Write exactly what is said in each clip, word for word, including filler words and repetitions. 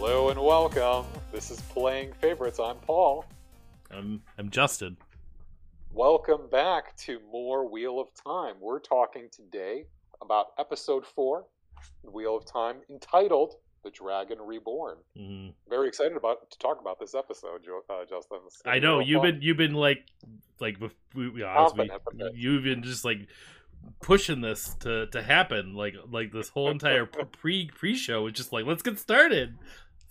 Hello and welcome. This is Playing Favorites. I'm Paul. I'm I'm Justin. Welcome back to more Wheel of Time. We're talking today about episode four, Wheel of Time, entitled The Dragon Reborn. Mm-hmm. Very excited about to talk about this episode, uh, Justin. I know you've fun. been you've been like like we, honestly, you've been just like pushing this to to happen. Like like this whole entire pre pre show is just like, let's get started.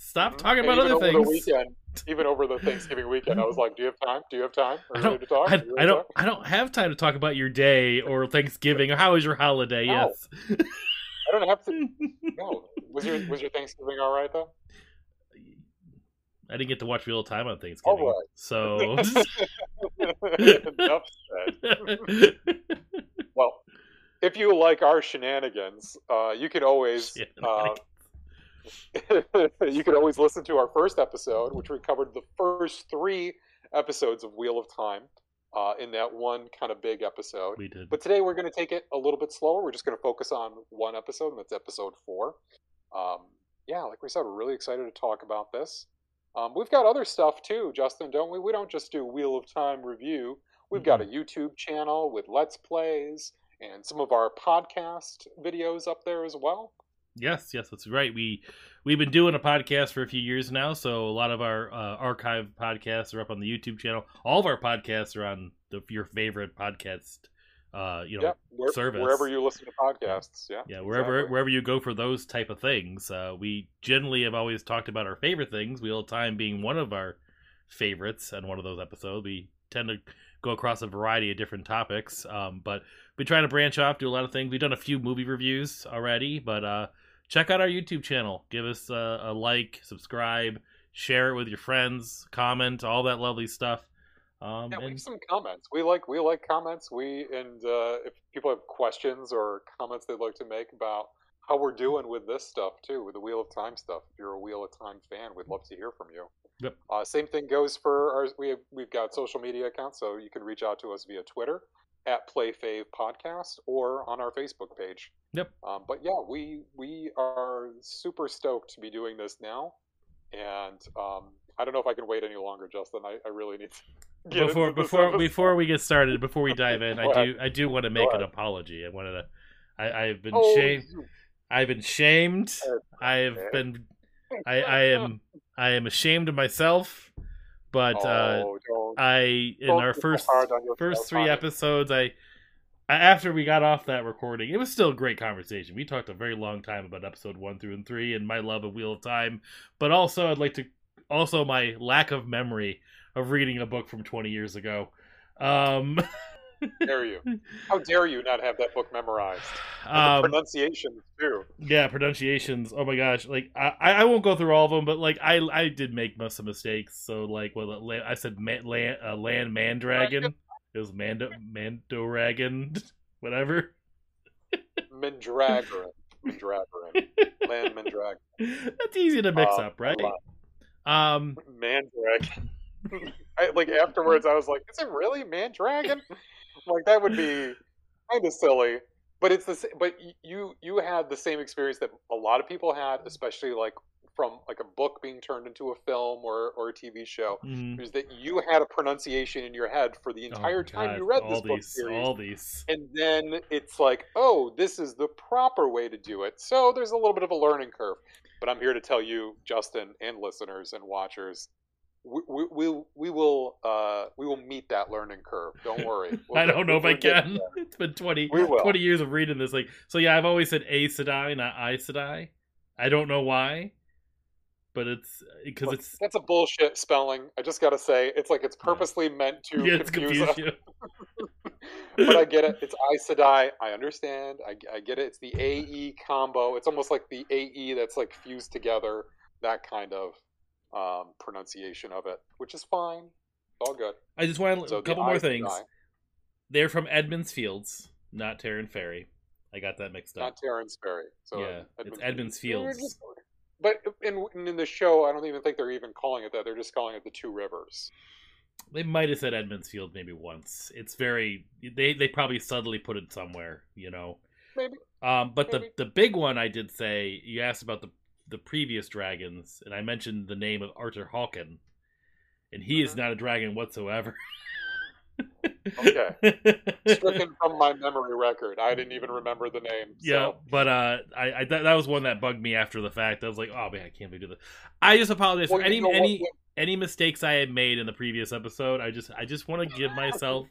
Stop talking and about other things. The weekend, even over the Thanksgiving weekend, I was like, do you have time? Do you have time? Are you ready to talk? I, do I don't talk? I don't have time to talk about your day or Thanksgiving or how was your holiday? No. Yes. I don't have to. No. Was your was your Thanksgiving all right though? I didn't get to watch Wheel of Time on Thanksgiving. All right. So enough said. Well, if you like our shenanigans, uh, you can always uh, you can always listen to our first episode, which we covered the first three episodes of Wheel of Time uh, in that one kind of big episode. We did. But today we're going to take it a little bit slower. We're just going to focus on one episode, and that's episode four. Um, yeah, like we said, we're really excited to talk about this. Um, we've got other stuff too, Justin, don't we? We don't just do Wheel of Time review. We've mm-hmm. got a YouTube channel with Let's Plays and some of our podcast videos up there as well. Yes, yes, that's right. We we've been doing a podcast for a few years now, so a lot of our uh, archive podcasts are up on the YouTube channel. All of our podcasts are on the, your favorite podcast, uh, you know, yeah, where, service wherever you listen to podcasts. Yeah, yeah, wherever exactly. wherever you go for those type of things. Uh, we generally have always talked about our favorite things. Wheel of Time being one of our favorites, and one of those episodes we tend to go across a variety of different topics, um, but we try to branch off, do a lot of things. We've done a few movie reviews already, but uh, check out our YouTube channel. Give us a, a like, subscribe, share it with your friends, comment, all that lovely stuff. Um, yeah, and... we have some comments. We like we like comments. We and uh, if people have questions or comments they'd like to make about how we're doing with this stuff too, with the Wheel of Time stuff. If you're a Wheel of Time fan, we'd love to hear from you. Yep. Uh, same thing goes for our, we have, we've got social media accounts, so you can reach out to us via Twitter at PlayFavePodcast or on our Facebook page. Yep. Um, but yeah, we we are super stoked to be doing this now, and um, I don't know if I can wait any longer, Justin. I, I really need to get before before before we get started, before we dive in, I do I do want to make an apology. I wanted to. I, I've been oh, shamed. You. I've been shamed. I've been. I, I am. I am ashamed of myself, but oh, uh, don't, I in our first first three episodes, I, I after we got off that recording, it was still a great conversation. We talked a very long time about episode one through and three and my love of Wheel of Time, but also I'd like to also my lack of memory of reading a book from twenty years ago. Um, dare you? How dare you not have that book memorized? Um, pronunciations too. Yeah, pronunciations. Oh my gosh! Like I, I won't go through all of them, but like I, I did make some mistakes. So like, well, I said man, land, uh, Lan Mandragoran. It was Mando, Mandoragon, whatever. Mandragoran, Mandragoran, Lan Mandragoran. That's easy to mix um, up, right? Um, Mandragoran. I, like afterwards, I was like, is it really Mandragoran? Like that would be kind of silly, but it's the same, but you you had the same experience that a lot of people had, especially like from like a book being turned into a film or or a T V show, mm-hmm. is that you had a pronunciation in your head for the entire oh time God. you read all this these, book series, all these, and then it's like, oh, this is the proper way to do it. So there's a little bit of a learning curve, but I'm here to tell you, Justin, and listeners and watchers. We, we we we will uh we will meet that learning curve. Don't worry. We'll, I don't know if I can. It's been twenty, twenty years of reading this. Like so, yeah. I've always said Aes Sedai, not Aes Sedai. I don't know why, but it's because it's that's a bullshit spelling. I just gotta say, it's like it's purposely yeah. meant to yeah, confuse it's you. But I get it. It's Aes Sedai. I understand. I I get it. It's the A E combo. It's almost like the A E that's like fused together. That kind of. Um, pronunciation of it, which is fine. It's all good. I just want to, so a couple more things. They're from Emond's Fields, not Terran Ferry. I got that mixed up. Not Terran's Ferry. So yeah, Edmund, it's Emond's Fields. Just, but in in the show, I don't even think they're even calling it that. They're just calling it the Two Rivers. They might have said Emond's Field maybe once. It's very they they probably subtly put it somewhere, you know. Maybe. Um, but maybe. the the big one I did say. You asked about the the previous dragons, and I mentioned the name of Arthur Hawking, and he uh-huh. is not a dragon whatsoever. Okay. Stricken from my memory record. I didn't even remember the name. So. Yeah, but uh, I, I that, that was one that bugged me after the fact. I was like, oh man, I can't believe this. I just apologize well, for any any what? any mistakes I had made in the previous episode. I just I just want to give myself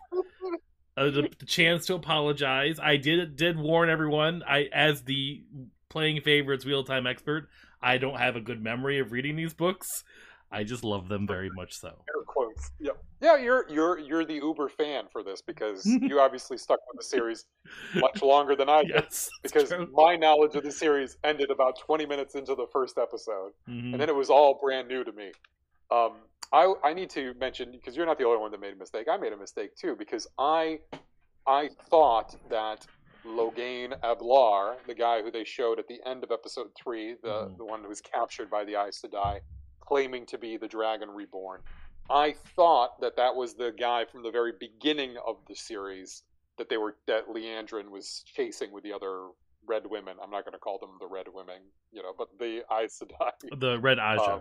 a, the, the chance to apologize. I did did warn everyone. I as the Playing Favorites Wheel of Time expert, I don't have a good memory of reading these books. I just love them very much so. Air quotes. Yeah, yeah. You're you're you're the uber fan for this because you obviously stuck with the series much longer than I did. Yes, because true. my knowledge of the series ended about twenty minutes into the first episode, mm-hmm. and then it was all brand new to me. Um, I I need to mention, because you're not the only one that made a mistake. I made a mistake too because I I thought that Logain Ablar, the guy who they showed at the end of episode three, the mm. the one who was captured by the Aes Sedai, claiming to be the Dragon Reborn. I thought that that was the guy from the very beginning of the series that they were that Liandrin was chasing with the other red women. I'm not going to call them the red women, you know, but the Aes Sedai. The Red Ajah. Um,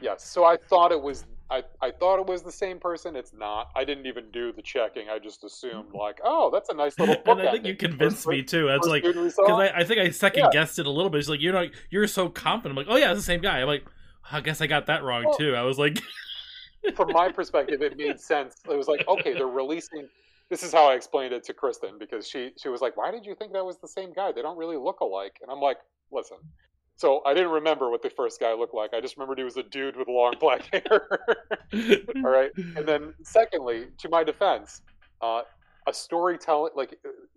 yes. So I thought it was I, I thought it was the same person. It's not. I didn't even do the checking. I just assumed like, oh, that's a nice little book. And I think you convinced me too. That's like because I, I think I second yeah. guessed it a little bit. It's like you're not you're so confident. I'm like, oh yeah, it's the same guy. I'm like, I guess I got that wrong, well, too. I was like... From my perspective, it made sense. It was like, okay, they're releasing... This is how I explained it to Kristen, because she, she was like, why did you think that was the same guy? They don't really look alike. And I'm like, listen. So I didn't remember what the first guy looked like. I just remembered he was a dude with long black hair. All right? And then secondly, to my defense, uh, a storytelling... like,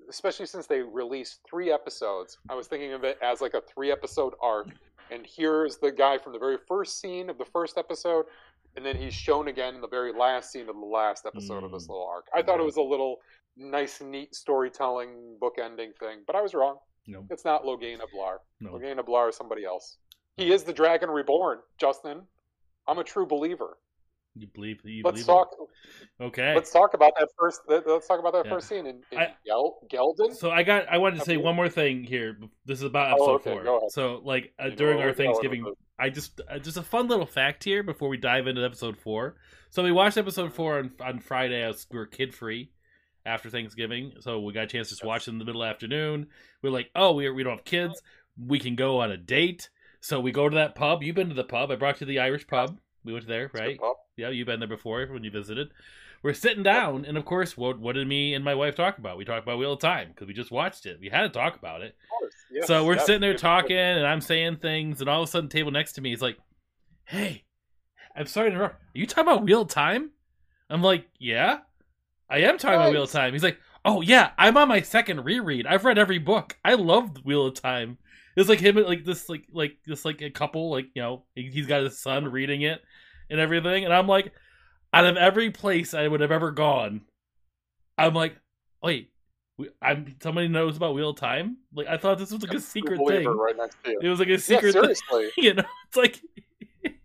especially since they released three episodes, I was thinking of it as like a three-episode arc. And here's the guy from the very first scene of the first episode, and then he's shown again in the very last scene of the last episode mm. of this little arc. I thought it was a little nice, neat storytelling, bookending thing, but I was wrong. No. It's not Logain Ablar. No. Logain Ablar is somebody else. He is the Dragon Reborn, Justin. I'm a true believer. You believe? You let's believe talk. It. Okay. Let's talk about that first. Let's talk about that yeah. first scene in, in I, Ghealdan. So I got. I wanted to say one more thing here. This is about episode oh, okay. four. Go ahead. So like uh, during know, our Thanksgiving, I just uh, just a fun little fact here before we dive into episode four. So we watched episode four on, on Friday. I was, we were kid free after Thanksgiving, so we got a chance to just yes. watch it in the middle of the afternoon. We we're like, oh, we we don't have kids. We can go on a date. So we go to that pub. You've been to the pub. I brought you to the Irish pub. We went there, right? Yeah, you've been there before when you visited. We're sitting down, and of course, what, what did me and my wife talk about? We talked about Wheel of Time, because we just watched it. We had to talk about it. Of course, yes, so we're sitting there talking, and I'm saying things, and all of a sudden, the table next to me is like, hey, I'm sorry to interrupt. Are you talking about Wheel of Time? I'm like, yeah, I am talking nice. about Wheel of Time. He's like, oh, yeah, I'm on my second reread. I've read every book. I love Wheel of Time. It's like him, like this, like like this, like a couple, like you know, he's got his son reading it and everything, and I'm like, out of every place I would have ever gone, I'm like, wait, we, I'm somebody knows about Wheel of Time? Like I thought this was like a, a secret thing. Right next to you. It was like a secret yeah, seriously. thing. You know, it's like.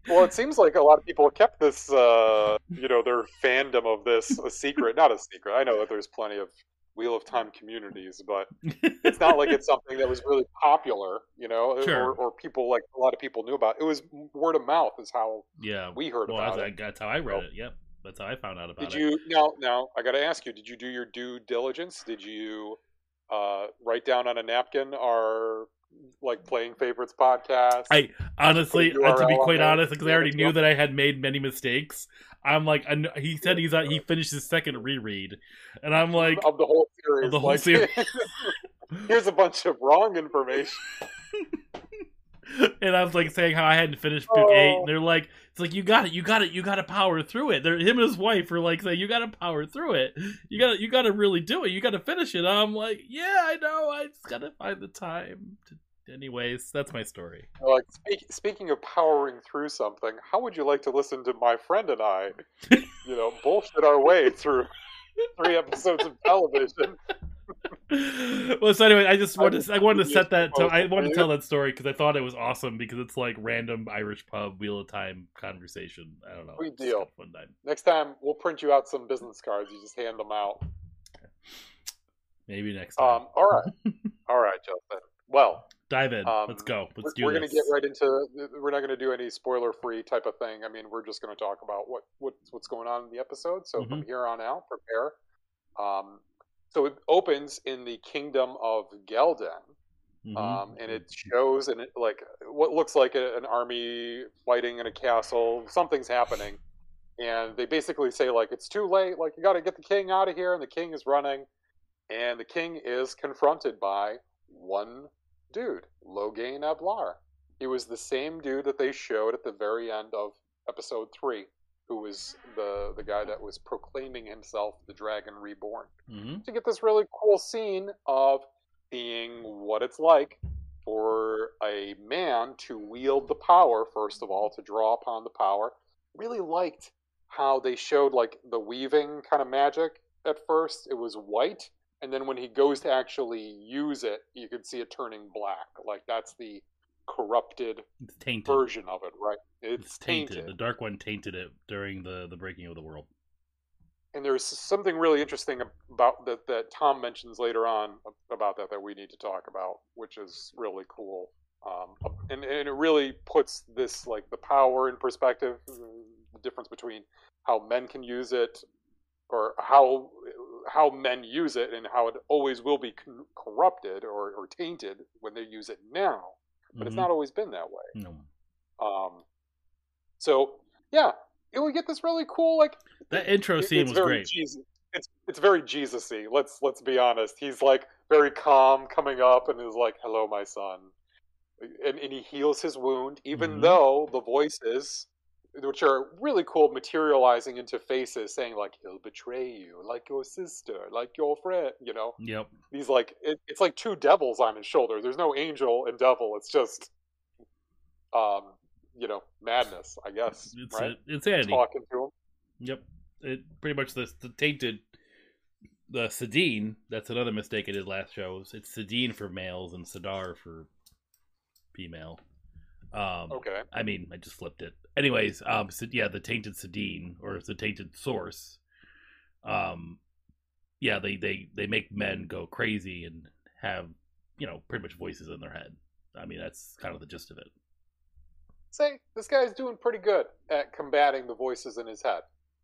Well, it seems like a lot of people have kept this, uh, you know, their fandom of this a secret. Not a secret. I know that there's plenty of Wheel of Time communities, but it's not like it's something that was really popular, you know, sure. or, or people like a lot of people knew about. It was word of mouth is how yeah. we heard well, about I, it. That's how I read so, it. Yep, that's how I found out about did you, it. Did you now? Now I got to ask you: did you do your due diligence? Did you uh, write down on a napkin our like Playing Favorites podcast? I honestly, to be quite honest, because I already knew that I had made many mistakes. I'm like, I, he said he's he finished his second reread, and I'm like of the whole series. Of the whole like, series. Here's a bunch of wrong information. And I was like saying how I hadn't finished book oh. eight, and they're like, it's like you got it, you got it, you got to power through it. They're, him and his wife were like saying, you got to power through it. You got you got to really do it. You got to finish it. And I'm like, yeah, I know. I just got to find the time to. Anyways, that's my story. Like speak, speaking of powering through something, how would you like to listen to my friend and I, you know, bullshit our way through three episodes of television? Well, so anyway, I just wanted to, I wanted to set that to, I wanted to tell that story because I thought it was awesome because it's like random Irish pub Wheel of Time conversation. I don't know. Sweet deal. One time. Next time we'll print you out some business cards. You just hand them out. Maybe next time. Um. All right. All right, Justin. Well. Dive in. Um, Let's go. Let's do we're this. We're going to get right into. We're not going to do any spoiler-free type of thing. I mean, we're just going to talk about what, what what's going on in the episode. So mm-hmm. from here on out, prepare. Um, so it opens in the kingdom of Ghealdan, mm-hmm. um, and it shows and it like what looks like a, an army fighting in a castle. Something's happening, and they basically say like it's too late. Like you got to get the king out of here, and the king is running, and the king is confronted by one. Dude, Logain Ablar. He was the same dude that they showed at the very end of episode three, who was the the guy that was proclaiming himself the Dragon Reborn. Mm-hmm. To get this really cool scene of seeing what it's like for a man to wield the power, first of all, to draw upon the power. Really liked how they showed like the weaving kind of magic at first. It was white. And then when he goes to actually use it, you can see it turning black. Like, that's the corrupted version of it, right? It's, it's tainted. tainted. The Dark One tainted it during the, the breaking of the world. And there's something really interesting about that that Tom mentions later on about that that we need to talk about, which is really cool. Um, and, and it really puts this, like, the power in perspective, the difference between how men can use it or how... how men use it and how it always will be co- corrupted or, or tainted when they use it now, but mm-hmm. it's not always been that way. No. Um, so yeah, and we get this really cool, like that intro it, scene was great. Jesus, it's, it's very Jesus-y. Let's, let's be honest. He's like very calm coming up and is like, hello, my son. And, and he heals his wound, even mm-hmm. though the voices, which are really cool, materializing into faces saying like, he'll betray you, like your sister, like your friend, you know? Yep. He's like, it, it's like two devils on his shoulder. There's no angel and devil. It's just, um, you know, madness, I guess. It's right? a, insanity. Talking to him. Yep. It pretty much the, the tainted, the saidin, that's another mistake I did last show. It's saidin for males and saidar for female. Um, okay. I mean, I just flipped it. Anyways, um, so, yeah, the tainted saidin or the tainted source. Um, yeah, they, they, they make men go crazy and have, you know, pretty much voices in their head. I mean, that's kind of the gist of it. Say, this guy's doing pretty good at combating the voices in his head.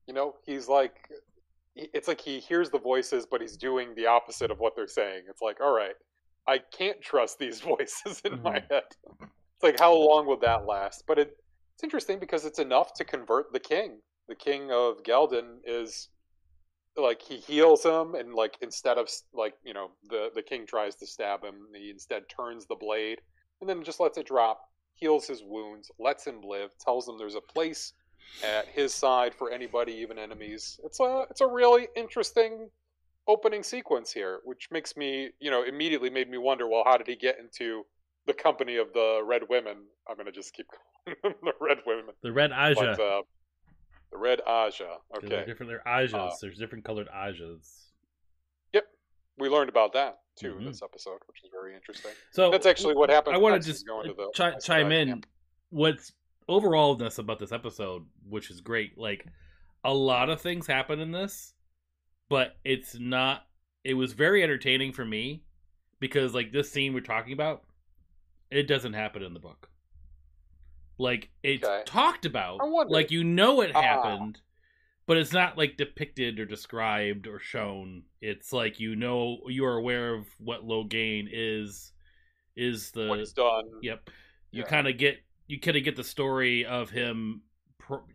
You know, he's like, it's like he hears the voices, but he's doing the opposite of what they're saying. It's like, all right, I can't trust these voices in mm-hmm. my head. Like, how long will that last? But it, it's interesting because it's enough to convert the king. The king of Ghealdan is, like, he heals him, and, like, instead of, like, you know, the, the king tries to stab him, he instead turns the blade, and then just lets it drop, heals his wounds, lets him live, tells him there's a place at his side for anybody, even enemies. It's a, it's a really interesting opening sequence here, which makes me, you know, immediately made me wonder, well, how did he get into... the company of the Red Women. I'm going to just keep calling them the Red Women. The Red Ajah. But, uh, the Red Ajah. Okay. They're different, they're Ajahs. Uh, There's different colored Ajahs. Yep. We learned about that, too, mm-hmm. in this episode, which is very interesting. So that's actually what happened. I want to just going to the ch- chime in. Camp. What's overallness about this episode, which is great, like, a lot of things happen in this, but it's not... It was very entertaining for me, because, like, this scene we're talking about, it doesn't happen in the book. Like, it's okay. talked about. Like, you know it happened, uh-huh. but it's not, like, depicted or described or shown. It's like, you know, you are aware of what Logain is, is the... What he's done. Yep. You yeah. kind of get, you kind of get the story of him.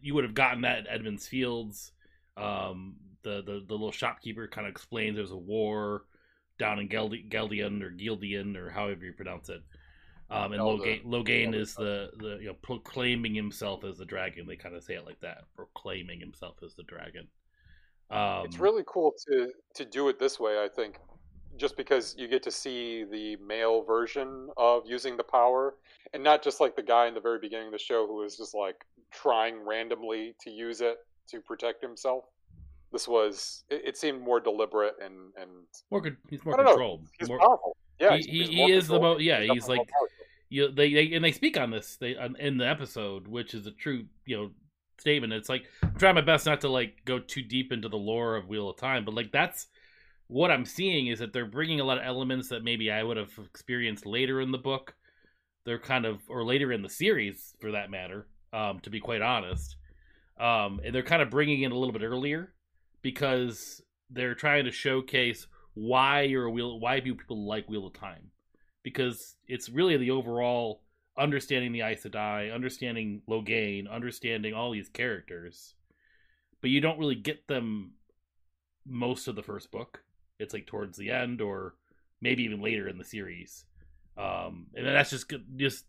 You would have gotten that at Emond's Fields. Um, the, the, the little shopkeeper kind of explains there's a war down in Ghealdan or Ghealdan or however you pronounce it. Um, and Logain, Logain is the, the you know, proclaiming himself as the dragon. They kind of say it like that, proclaiming himself as the dragon. Um, it's really cool to to do it this way, I think, just because you get to see the male version of using the power, and not just like the guy in the very beginning of the show who was just like trying randomly to use it to protect himself. This was it, it seemed more deliberate and and more good. He's more I don't controlled. Know, he's more... powerful. Yeah, he, he's, he's he is the most. Yeah, he's, he's like, you know, they, they and they speak on this they on, in the episode, which is a true you know statement. It's like I'm trying my best not to like go too deep into the lore of Wheel of Time, but like that's what I'm seeing is that they're bringing a lot of elements that maybe I would have experienced later in the book. They're kind of, or later in the series, for that matter, um, to be quite honest. Um, and they're kind of bringing it a little bit earlier because they're trying to showcase why you're a wheel, why do people like Wheel of Time? Because it's really the overall understanding the Aes Sedai, understanding Logain, understanding all these characters, but you don't really get them most of the first book. It's like towards the end, or maybe even later in the series. Um, and that's just just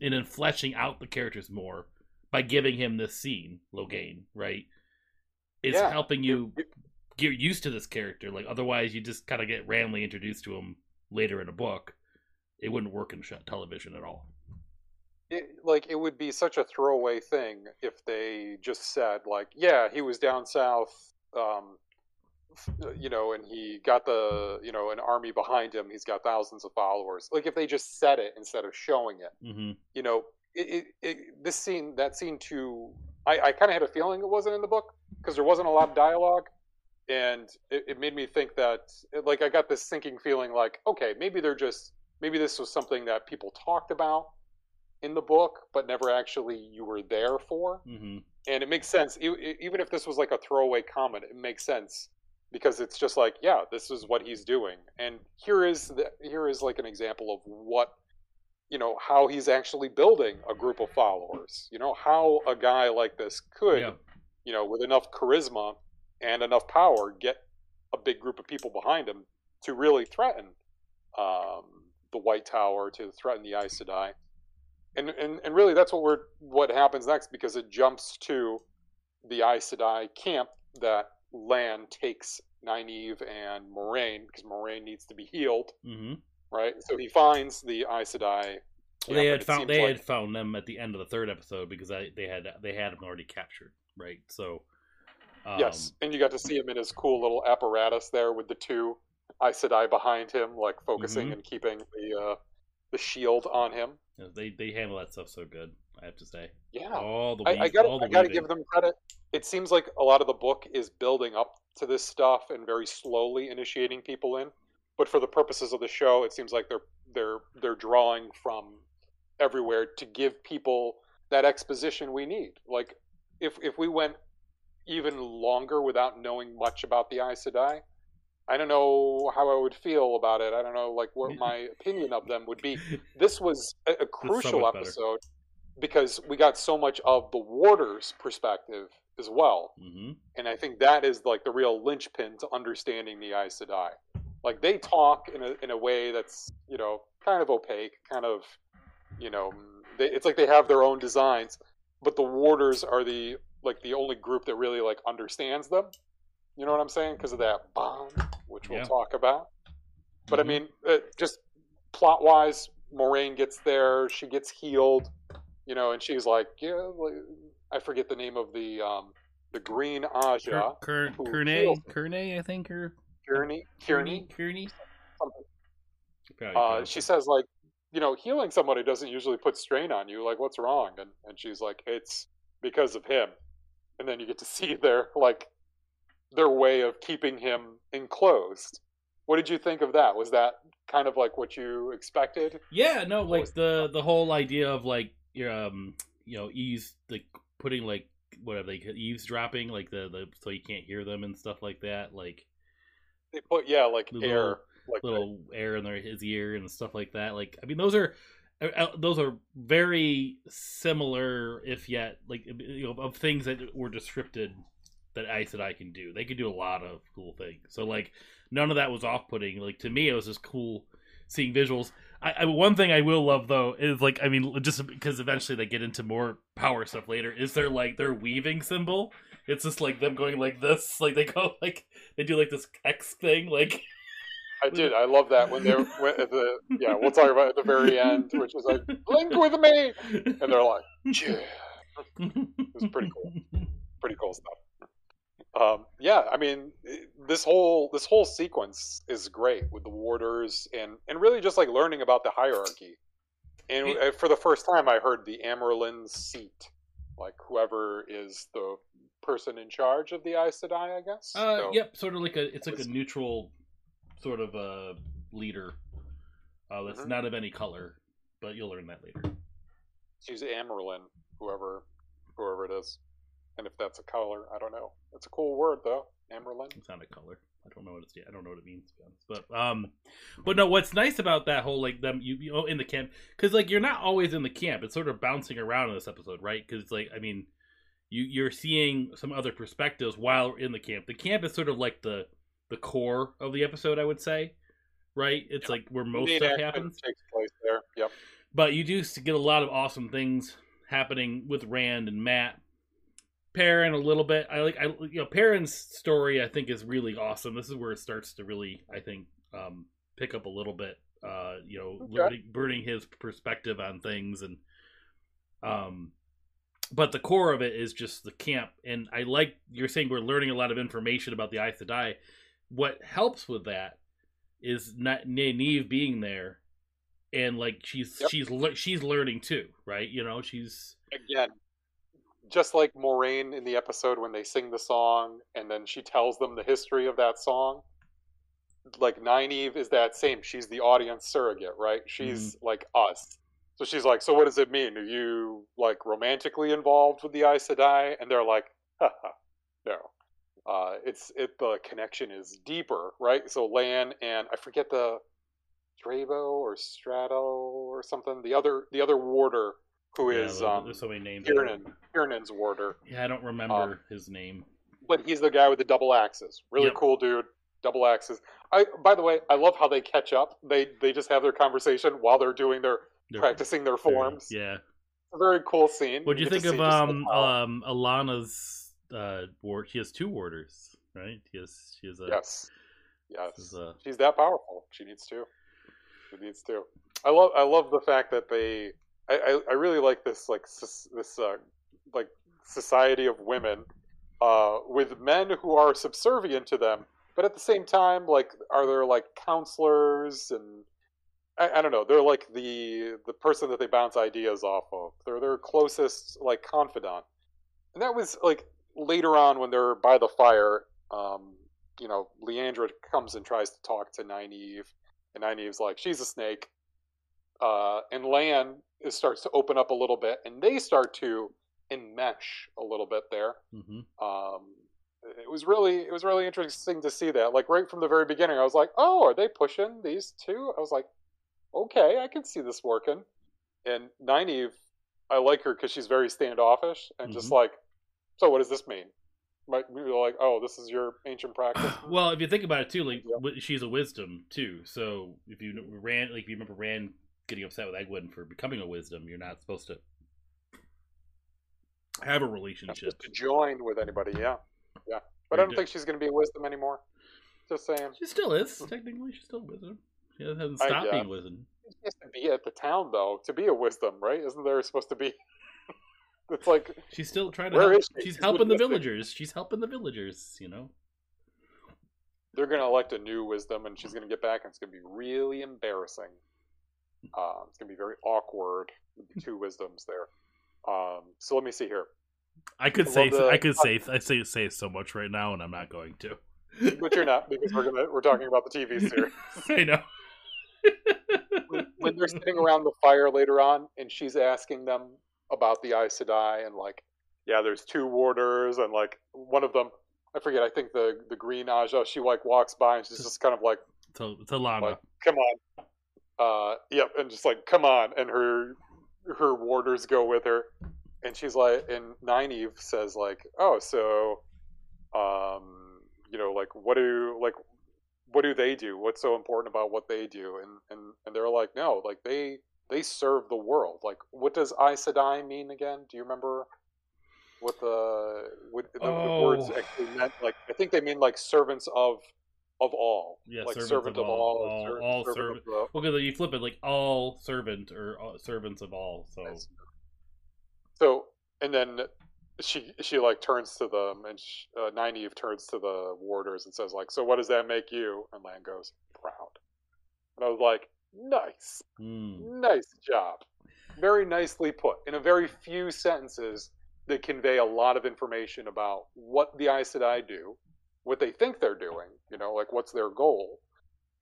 and then fleshing out the characters more by giving him this scene, Logain, right? It's yeah. helping you get used to this character. Like otherwise, you just kind of get randomly introduced to him later in a book. It wouldn't work in television at all. It, like it would be such a throwaway thing if they just said, like, yeah, he was down south. Um, you know, and he got the, you know, an army behind him. He's got thousands of followers. Like if they just said it instead of showing it, mm-hmm. you know, it, it, it, this scene, that scene too, I, I kind of had a feeling it wasn't in the book because there wasn't a lot of dialogue. And it, it made me think that, like, I got this sinking feeling like, okay, maybe they're just, maybe this was something that people talked about in the book, but never actually you were there for. Mm-hmm. And it makes sense. It, it, even if this was like a throwaway comment, it makes sense. Because it's just like, yeah, this is what he's doing, and here is the, here is like an example of what, you know, how he's actually building a group of followers. You know, how a guy like this could, yeah. you know, with enough charisma and enough power, get a big group of people behind him to really threaten um, the White Tower, to threaten the Aes Sedai, and and and really that's what we're what happens next, because it jumps to the Aes Sedai camp that Lan takes Nynaeve and Moraine, because Moraine needs to be healed, mm-hmm. right? So he finds the Aes Sedai. Well, they had found they like... had found them at the end of the third episode because I, they had they had him already captured, right? So um... yes, and you got to see him in his cool little apparatus there with the two Aes Sedai behind him, like focusing mm-hmm. and keeping the uh, the shield on him. Yeah, they they handle that stuff so good, I have to say. Yeah, all the weave, I, I gotta, all the I gotta give them credit. It seems like a lot of the book is building up to this stuff and very slowly initiating people in, but for the purposes of the show, it seems like they're they're they're drawing from everywhere to give people that exposition we need. Like if if we went even longer without knowing much about the Aes Sedai, I don't know how I would feel about it. I don't know like what my opinion of them would be. This was a, a crucial so episode better. Because we got so much of the Warders' perspective as well, mm-hmm. and I think that is like the real linchpin to understanding the Aes Sedai. Like they talk in a in a way that's, you know, kind of opaque, kind of, you know, they, it's like they have their own designs, but the Warders are the like the only group that really like understands them. You know what I'm saying? Because of that bond, which we'll yeah. talk about. But mm-hmm. I mean, it, just plot wise, Moraine gets there, she gets healed, you know, and she's like, yeah. Like, I forget the name of the um, the Green Ajah. Kearney, Kearney, I think, or Kearney, Kearney, Kearney. Uh, she says, like, you know, healing somebody doesn't usually put strain on you. Like, what's wrong? And and she's like, it's because of him. And then you get to see their like their way of keeping him enclosed. What did you think of that? Was that kind of like what you expected? Yeah, no, like the the whole idea of like um you know ease like. Putting like whatever they eavesdropping, like the, the so you can't hear them and stuff like that. Like they put yeah, like the air, little, like little the... air in their his ear and stuff like that. Like I mean, those are those are very similar, if yet like you know of things that were descripted that Aes Sedai can do. They could do a lot of cool things. So like none of that was off putting. Like to me, it was just cool seeing visuals. I, I, one thing I will love though is like I mean just because eventually they get into more power stuff later is their like their weaving symbol. It's just like them going like this, like they go like they do like this X thing. Like I did, I love that when they went at the yeah we'll talk about it at the very end, which is like link with me, and they're like yeah. It was pretty cool, pretty cool stuff. Um, yeah, I mean, this whole this whole sequence is great with the Warders and, and really just like learning about the hierarchy. And it, for the first time, I heard the Amyrlin seat, like whoever is the person in charge of the Aes Sedai, I guess. Uh, so, yep, sort of like a it's like a neutral sort of a leader uh, that's mm-hmm. not of any color, but you'll learn that later. She's Amyrlin, whoever, whoever it is, and if that's a color, I don't know. It's a cool word though, Amyrlin. It's not a color. I don't know what it's. I don't know what it means, to be honest. But um, but no. What's nice about that whole like them you, you know, in the camp, because like you're not always in the camp. It's sort of bouncing around in this episode, right? Because like I mean, you you're seeing some other perspectives while in the camp. The camp is sort of like the the core of the episode, I would say, right? It's yep. like where most Indeed, stuff happens. Takes place there. Yep. But you do get a lot of awesome things happening with Rand and Matt. Perrin a little bit. I like I you know Perrin's story I think is really awesome. This is where it starts to really I think um, pick up a little bit. Uh, you know, okay. learning, burning his perspective on things and um, but the core of it is just the camp. And I like you're saying we're learning a lot of information about the Aes Sedai. What helps with that is not Nynaeve being there, and like she's yep. she's le- she's learning too, right? You know, she's again. Just like Moraine in the episode when they sing the song and then she tells them the history of that song, like Nynaeve is that same. She's the audience surrogate, right? She's mm-hmm. like us. So she's like, so what does it mean? Are you like romantically involved with the Aes Sedai? And they're like, haha, no. Uh, it's it. The connection is deeper, right? So Lan and I forget the Drabo or Strato or something. The other the other warder. Who yeah, is um, there's so many names Kiernan, Kiernan's warder. Yeah, I don't remember um, his name. But he's the guy with the double axes. Really yep. cool dude. Double axes. I by the way, I love how they catch up. They they just have their conversation while they're doing their they're, practicing their forms. Yeah. It's a very cool scene. What do you, you think of um um Alana's uh ward? She has two warders, right? She has she has a Yes. Yes. She's, a, she's that powerful. She needs to. She needs to. I love I love the fact that they I, I really like this like this uh, like society of women uh, with men who are subservient to them, but at the same time, like are there like counselors and I, I don't know. They're like the the person that they bounce ideas off of. They're their closest like confidant, and that was like later on when they're by the fire. Um, you know, Liandrin comes and tries to talk to Nynaeve, and Nynaeve's like she's a snake, uh, and Lan. It starts to open up a little bit, and they start to enmesh a little bit there. Mm-hmm. Um, it was really, it was really interesting to see that. Like right from the very beginning, I was like, "Oh, are they pushing these two?" I was like, "Okay, I can see this working." And Nynaeve, I like her because she's very standoffish and mm-hmm. just like, "So what does this mean?" Might be like, "Oh, this is your ancient practice." Well, if you think about it too, like yeah. she's a wisdom too. So if you ran, like if you remember Rand. Getting upset with Egwene for becoming a wisdom, you're not supposed to have a relationship to join with anybody. Yeah, yeah. But you're I don't do- think she's going to be a wisdom anymore. Just saying, she still is technically. She's still a wisdom. She hasn't stopped being wisdom. She has to be at the town though to be a wisdom, right? Isn't there supposed to be? It's like she's still trying to. Where help. Is she? She's, she's helping the villagers. She's helping the villagers. You know. They're going to elect a new wisdom, and she's going to get back, and it's going to be really embarrassing. Uh, it's going to be very awkward. Two wisdoms there. Um, so let me see here. I could I say the, I could uh, say I say say so much right now, and I'm not going to. But you're not because we're gonna we're talking about the T V series. I know. when, when they're sitting around the fire later on, and she's asking them about the Aes Sedai, and like, yeah, there's two warders, and like one of them, I forget. I think the the Green Ajah. She like walks by, and she's just kind of like, to, to Lana. Like, come on. Uh, yep, and just like, come on, and her her warders go with her, and she's like, and Nynaeve says like, oh, so, um, you know, like, what do like, what do they do? What's so important about what they do? And and and they're like, no, like they they serve the world. Like, what does Aes Sedai mean again? Do you remember what the what the, oh. the words actually meant? Like, I think they mean like servants of. Of all, yeah, like servant of, of all, all, servant, all servant. servant. Of all. Well, because you flip it like all servant or all, servants of all. So, nice. So and then she she like turns to them, and she, uh, Nynaeve turns to the warders and says like, "So what does that make you?" And Lan goes, "Proud." And I was like, "Nice, mm. nice job, very nicely put." In a very few sentences, that convey a lot of information about what the Aes Sedai do, what they think they're doing, you know, like what's their goal,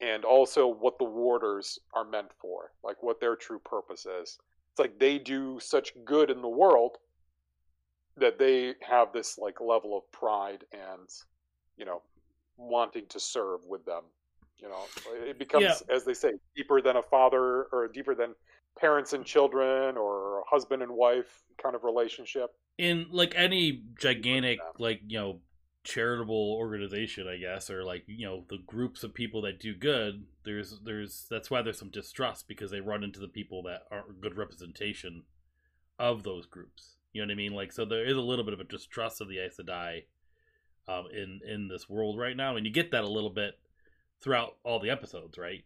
and also what the Warders are meant for, like what their true purpose is. It's like they do such good in the world that they have this like level of pride and, you know, wanting to serve with them. You know, it becomes, yeah. as they say, deeper than a father or deeper than parents and children or a husband and wife kind of relationship. In like any gigantic, like, you know, charitable organization, I guess, or like, you know, the groups of people that do good, there's there's that's why there's some distrust, because they run into the people that are good representation of those groups. You know what I mean? Like, so there is a little bit of a distrust of the Aes Sedai um, in, in this world right now. And you get that a little bit throughout all the episodes, right?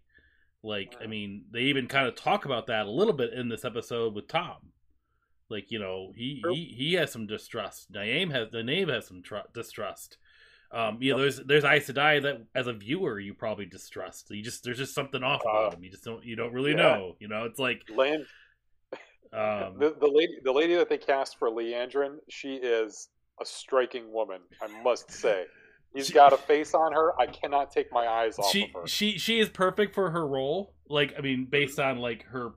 Like, wow. I mean, they even kind of talk about that a little bit in this episode with Tom. Like, you know, he oh. he, he has some distrust. Nynaeve has Nynaeve has some tr- distrust. Um, you yep. know, there's there's Aes Sedai that as a viewer you probably distrust. You just there's just something off uh, about him. You just don't you don't really yeah. know. You know, it's like Land. Um, the the lady the lady that they cast for Liandrin, she is a striking woman, I must say. He's she, got a face on her. I cannot take my eyes off she, of her. She she is perfect for her role. Like, I mean, based on like her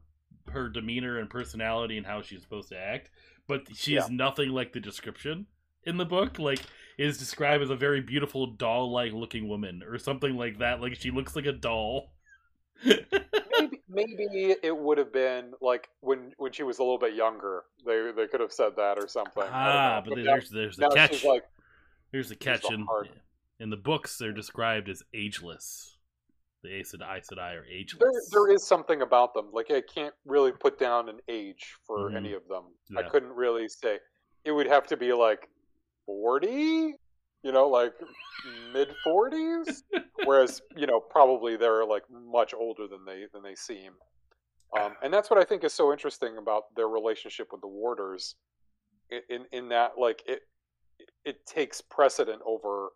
her demeanor and personality and how she's supposed to act. But she's yeah. nothing like the description in the book. Like, is described as a very beautiful doll-like looking woman or something like that. Like, she looks like a doll. maybe, maybe it would have been like when when she was a little bit younger. They they could have said that or something. Ah, but, but now, there's there's the catch. She's like, here's the catch. Here's the in, in the books, they're described as ageless. The Aes Sedai are ageless. There, there is something about them. Like, I can't really put down an age for mm-hmm. any of them. Yeah. I couldn't really say. It would have to be like forty? You know, like mid forties? Whereas, you know, probably they're like much older than they than they seem. Um, and that's what I think is so interesting about their relationship with the Warders. In, in that, like, it it takes precedent over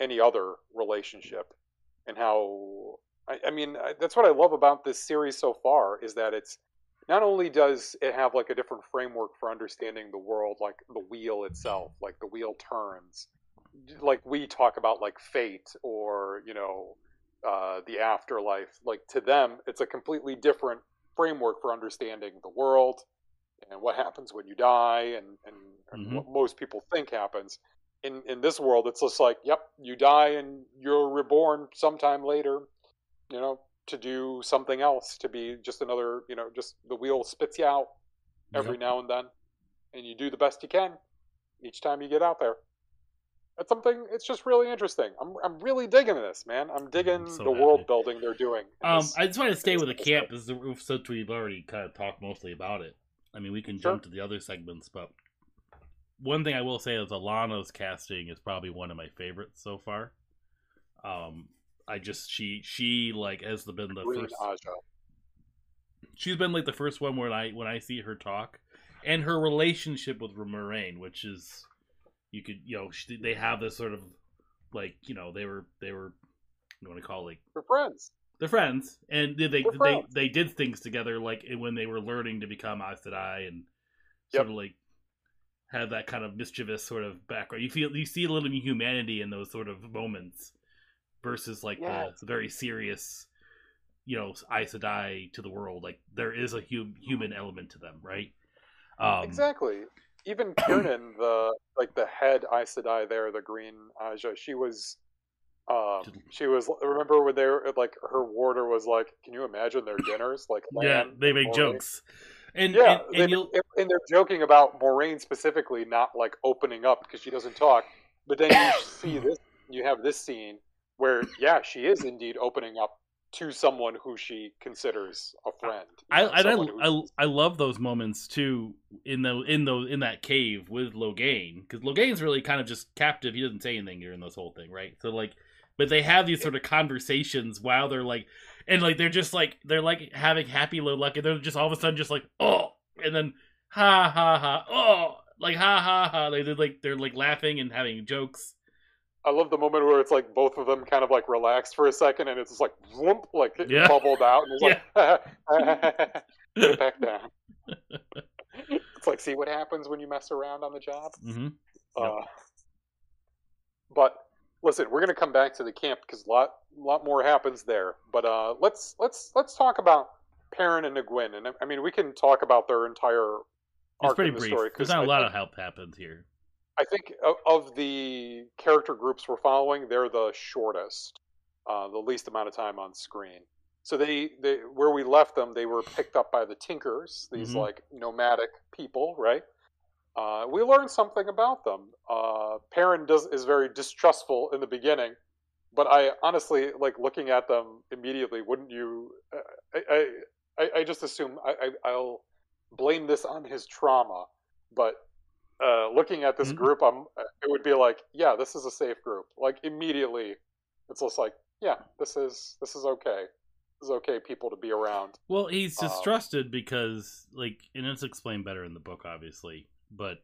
any other relationship, and how I, I mean I, that's what I love about this series so far, is that it's not only does it have like a different framework for understanding the world, like the wheel itself, like the wheel turns, like we talk about like fate or, you know, uh, the afterlife. Like, to them it's a completely different framework for understanding the world and what happens when you die, and, and, and mm-hmm. what most people think happens. In in this world, it's just like, yep, you die and you're reborn sometime later, you know, to do something else, to be just another, you know, just the wheel spits you out every yep. now and then, and you do the best you can each time you get out there. That's something, it's just really interesting. I'm I'm really digging this, man. I'm digging so the happy. world building they're doing. Um, this, I just want to stay with the camp. This is the roof, so we've already kind of talked mostly about it. I mean, we can sure. jump to the other segments, but one thing I will say is Alana's casting is probably one of my favorites so far. Um, I just she she like has been the Green first. Ajah. She's been like the first one where I when I see her talk, and her relationship with Moraine, which is you could you know she, they have this sort of like you know they were they were you want to call it like they're friends. They're friends, and they they, friends. they they did things together, like when they were learning to become Aes Sedai, and yep. sort of like had that kind of mischievous sort of background. You feel you see a little humanity in those sort of moments, versus like yeah. the very serious, you know, Aes Sedai to the world. Like, there is a hum, human element to them, right? Um, exactly. Even Perrin, the like the head Aes Sedai there, the Green Ajah, she was. Um, she was. Remember when they were like, her warder was like, "Can you imagine their dinners?" Like, yeah, they make Moraine. jokes, and yeah, and, and, you'll... and they're joking about Moraine specifically not like opening up because she doesn't talk. But then you see this, you have this scene where, yeah, she is indeed opening up to someone who she considers a friend. I know, I, I, I, I love those moments too in the in those in that cave with Logain, because Logain's really kind of just captive. He doesn't say anything during this whole thing, right? So like. But they have these sort of conversations while they're like, and like they're just like they're like having happy low luck, and they're just all of a sudden just like oh, and then ha ha ha oh, like ha ha ha. They did like they're like laughing and having jokes. I love the moment where it's like both of them kind of like relaxed for a second, and it's just like whoomp, like it yeah. bubbled out, and it's yeah. like put it back down. It's like, see what happens when you mess around on the job. Mm-hmm. Yep. Uh, but listen, we're going to come back to the camp because a lot, lot more happens there. But uh, let's let's let's talk about Perrin and Egwene, and I mean, we can talk about their entire. It's arc pretty in the brief. Story, There's not a I lot think, of help happens here. I think of the character groups we're following, they're the shortest, uh, the least amount of time on screen. So they, they, where we left them, they were picked up by the Tinkers, these mm-hmm. like nomadic people, right? Uh, we learned something about them. Uh, Perrin does is very distrustful in the beginning, but I honestly, like looking at them immediately, wouldn't you? Uh, I, I I just assume I, I I'll blame this on his trauma, but uh, looking at this mm-hmm. group, I'm it would be like, yeah, this is a safe group. Like immediately, it's just like, yeah, this is this is okay. Is okay people to be around. Well, he's distrusted um, because, like, and it's explained better in the book, obviously, but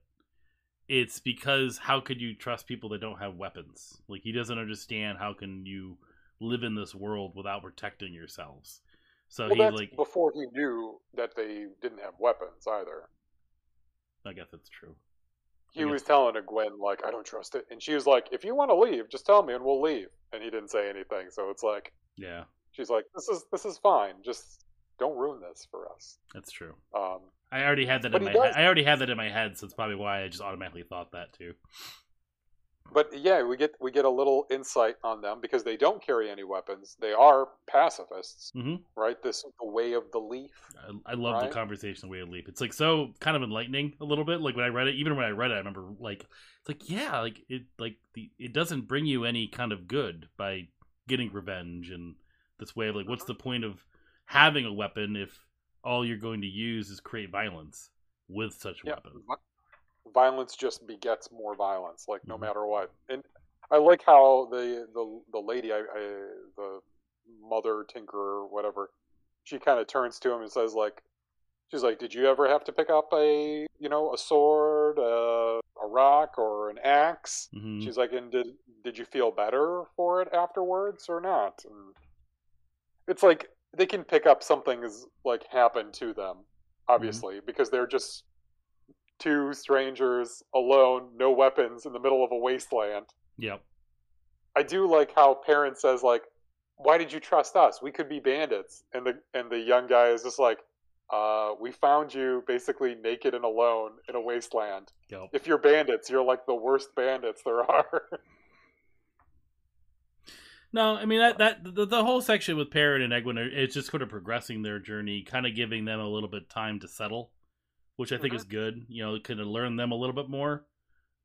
it's because how could you trust people that don't have weapons? Like, he doesn't understand how can you live in this world without protecting yourselves. So well, he that's like before he knew that they didn't have weapons either. I guess that's true. He was telling Egwene, like, I don't trust it, and she was like, if you want to leave, just tell me and we'll leave. And he didn't say anything, so it's like, yeah. She's like, this is this is fine. Just don't ruin this for us. That's true. Um, I already had that in my head. I already had that in my head, so it's probably why I just automatically thought that too. But yeah, we get we get a little insight on them because they don't carry any weapons. They are pacifists, mm-hmm. right? This the way of the leaf. I, I love right? the conversation, the way of the leaf. It's like so kind of enlightening a little bit. Like when I read it, even when I read it, I remember like it's like yeah, like it like the it doesn't bring you any kind of good by getting revenge and. This way of like, what's the point of having a weapon if all you're going to use is create violence with such a yeah. weapon? Violence just begets more violence, like no mm-hmm. matter what. And I like how the the, the lady, I, I, the mother tinkerer, whatever, she kind of turns to him and says, like, she's like, did you ever have to pick up a you know a sword, a, a rock, or an axe? Mm-hmm. She's like, and did did you feel better for it afterwards or not? And it's like they can pick up something has like happened to them, obviously, mm-hmm. because they're just two strangers alone, no weapons in the middle of a wasteland. Yep. I do like how Perrin says, like, why did you trust us? We could be bandits. And the and the young guy is just like, uh, we found you basically naked and alone in a wasteland. Yep. If you're bandits, you're like the worst bandits there are. No, I mean, that, that the, the whole section with Perrin and Egwene, it's just sort of progressing their journey, kind of giving them a little bit of time to settle, which I think mm-hmm. is good. You know, kind of learn them a little bit more,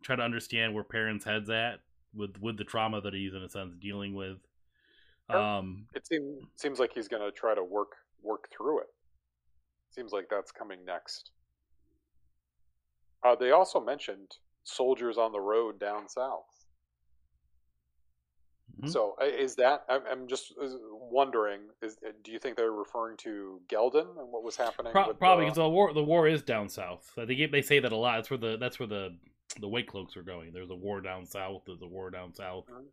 try to understand where Perrin's head's at with, with the trauma that he's, in a sense, dealing with. Um, it seems, seems like he's going to try to work work through it. Seems like that's coming next. Uh, they also mentioned soldiers on the road down south. Mm-hmm. So is that? I'm just wondering. Is do you think they're referring to Ghealdan and what was happening? Pro- with probably because the... the war the war is down south. So they get, they say that a lot. That's where the that's where the the White Cloaks are going. There's a war down south. There's a war down south. Mm-hmm.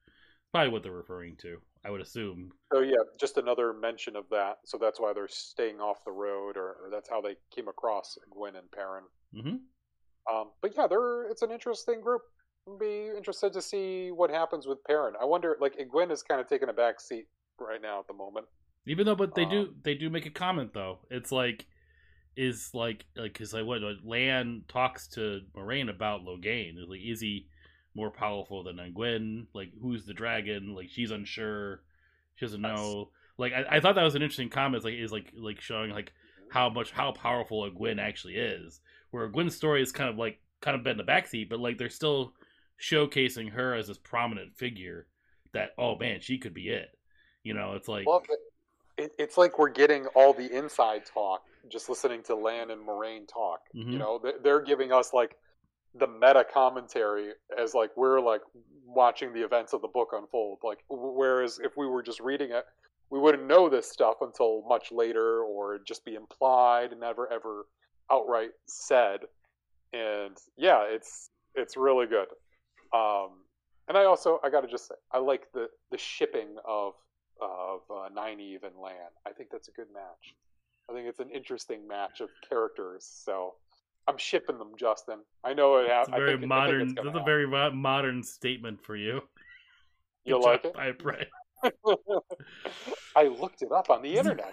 Probably what they're referring to. I would assume. So yeah, just another mention of that. So that's why they're staying off the road, or, or that's how they came across Egwene and Perrin. Mm-hmm. Um, but yeah, they're it's an interesting group. I'd be interested to see what happens with Perrin. I wonder, like, Egwene is kind of taking a back seat right now at the moment. Even though, but they um, do they do make a comment though. It's like, is like, like, cause like what Lan talks to Moraine about Logain. Like, is he more powerful than Egwene? Like, who's the dragon? Like, she's unsure. She doesn't know. Like, I, I thought that was an interesting comment. It's like, is like, like showing like how much how powerful Egwene actually is. Where Egwene's story is kind of like kind of been in the back seat, but like they're still showcasing her as this prominent figure that, oh man, she could be it. You know, it's like... Well, it, it's like we're getting all the inside talk, just listening to Lan and Moraine talk. Mm-hmm. You know, they're giving us, like, the meta commentary as, like, we're, like, watching the events of the book unfold. Like, whereas if we were just reading it, we wouldn't know this stuff until much later, or it'd just be implied and never, ever outright said. And, yeah, it's it's really good. Um, and I also, I gotta just say, I like the, the shipping of of uh, Nynaeve and Lan. I think that's a good match. I think it's an interesting match of characters. So I'm shipping them, Justin. I know it. It's a very I think, modern. I think it's that's happen. a very modern statement for you. You Good like job, it? I, I looked it up on the internet.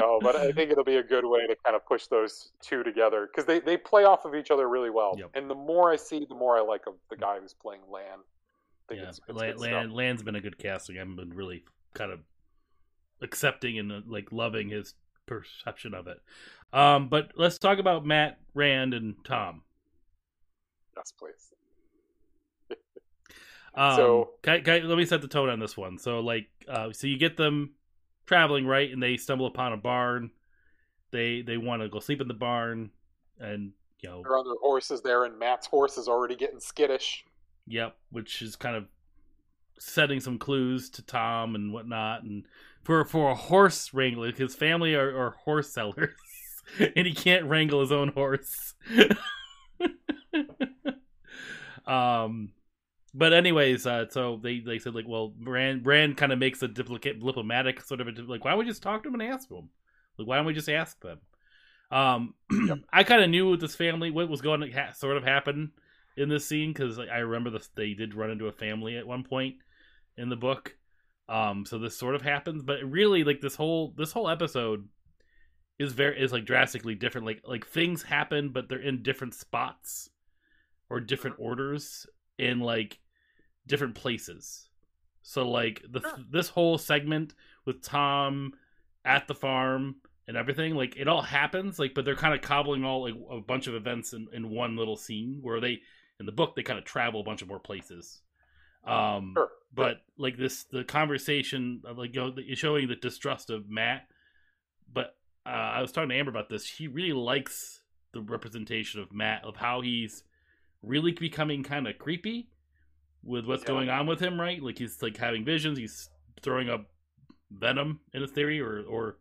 No, but I think it'll be a good way to kind of push those two together because they, they play off of each other really well. Yep. And the more I see, the more I like of the guy who's playing Lan. I think yeah, it's, it's Lan, Lan, Lan's been a good casting. I've been really kind of accepting and like loving his perception of it. Um, but let's talk about Matt, Rand, and Tom. Yes, please. Um, so can, can, let me set the tone on this one. So like, uh, so you get them traveling, right? And they stumble upon a barn. They they want to go sleep in the barn, and you know they're on their horses there, and Matt's horse is already getting skittish. Yep, which is kind of setting some clues to Tom and whatnot, and for for a horse wrangler, his family are, are horse sellers, and he can't wrangle his own horse. um. But anyways, uh, so they, they said, like, well, Rand, Rand kind of makes a duplicate, diplomatic sort of, a, like, why don't we just talk to him and ask them? Like, why don't we just ask them? Um, yep. I kind of knew with this family what was going to ha- sort of happen in this scene, because like, I remember this, they did run into a family at one point in the book. Um, so this sort of happens. But really, like, this whole this whole episode is, very, is like, drastically different. Like, like things happen, but they're in different spots or different orders. In like different places, so like the this whole segment with Tom at the farm and everything, like it all happens, like but they're kind of cobbling all like a bunch of events in, in one little scene where they in the book they kind of travel a bunch of more places. Um, sure. But like this, the conversation of like you know, showing the distrust of Matt. But uh, I was talking to Amber about this. She really likes the representation of Matt of how he's. Really becoming kind of creepy with what's yeah. going on with him, right? Like he's like having visions. He's throwing up venom in a theory, or or